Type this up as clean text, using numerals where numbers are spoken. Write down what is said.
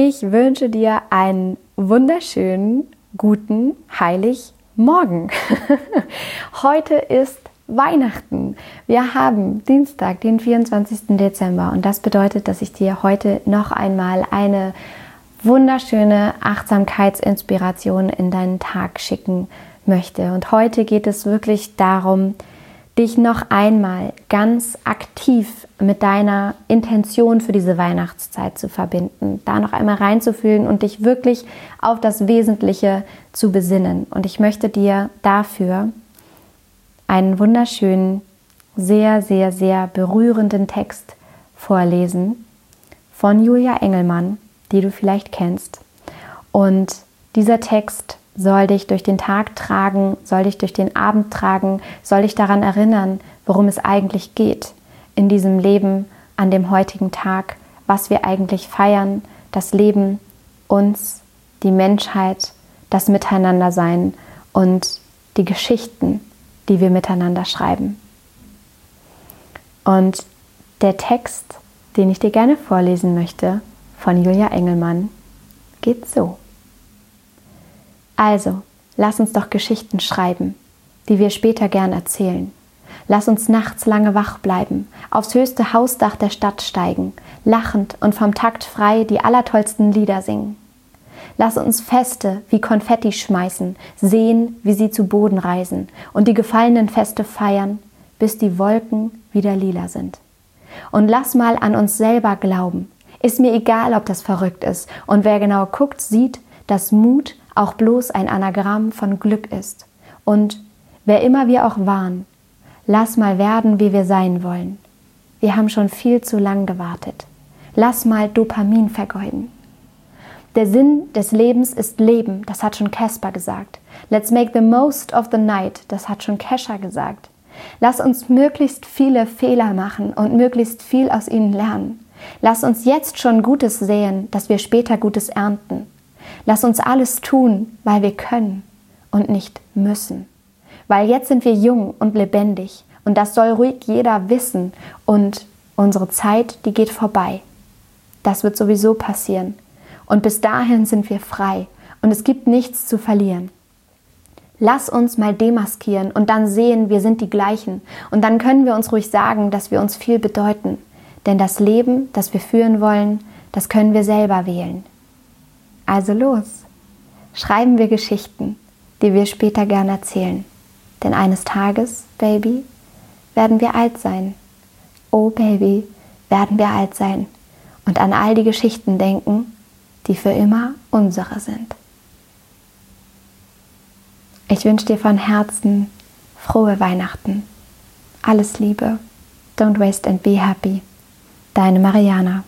Ich wünsche dir einen wunderschönen, guten Heiligmorgen. Heute ist Weihnachten. Wir haben Dienstag, den 24. Dezember und das bedeutet, dass ich dir heute noch einmal eine wunderschöne Achtsamkeitsinspiration in deinen Tag schicken möchte. Und heute geht es wirklich darum, dich noch einmal ganz aktiv mit deiner Intention für diese Weihnachtszeit zu verbinden, da noch einmal reinzufühlen und dich wirklich auf das Wesentliche zu besinnen. Und ich möchte dir dafür einen wunderschönen, sehr, sehr, sehr berührenden Text vorlesen von Julia Engelmann, die du vielleicht kennst. Und dieser Text soll dich durch den Tag tragen, soll dich durch den Abend tragen, soll dich daran erinnern, worum es eigentlich geht in diesem Leben, an dem heutigen Tag, was wir eigentlich feiern, das Leben, uns, die Menschheit, das Miteinandersein und die Geschichten, die wir miteinander schreiben. Und der Text, den ich dir gerne vorlesen möchte, von Julia Engelmann, geht so. Also, lass uns doch Geschichten schreiben, die wir später gern erzählen. Lass uns nachts lange wach bleiben, aufs höchste Hausdach der Stadt steigen, lachend und vom Takt frei die allertollsten Lieder singen. Lass uns Feste wie Konfetti schmeißen, sehen, wie sie zu Boden reißen und die gefallenen Feste feiern, bis die Wolken wieder lila sind. Und lass mal an uns selber glauben. Ist mir egal, ob das verrückt ist und wer genau guckt, sieht, dass Mut auch bloß ein Anagramm von Glück ist. Und wer immer wir auch waren, lass mal werden, wie wir sein wollen. Wir haben schon viel zu lang gewartet. Lass mal Dopamin vergeuden. Der Sinn des Lebens ist Leben, das hat schon Casper gesagt. Let's make the most of the night, das hat schon Kesha gesagt. Lass uns möglichst viele Fehler machen und möglichst viel aus ihnen lernen. Lass uns jetzt schon Gutes säen, dass wir später Gutes ernten. Lass uns alles tun, weil wir können und nicht müssen. Weil jetzt sind wir jung und lebendig und das soll ruhig jeder wissen. Und unsere Zeit, die geht vorbei. Das wird sowieso passieren. Und bis dahin sind wir frei und es gibt nichts zu verlieren. Lass uns mal demaskieren und dann sehen, wir sind die gleichen. Und dann können wir uns ruhig sagen, dass wir uns viel bedeuten. Denn das Leben, das wir führen wollen, das können wir selber wählen. Also los, schreiben wir Geschichten, die wir später gern erzählen. Denn eines Tages, Baby, werden wir alt sein. Oh Baby, werden wir alt sein und an all die Geschichten denken, die für immer unsere sind. Ich wünsche dir von Herzen frohe Weihnachten. Alles Liebe, don't waste and be happy. Deine Marijana.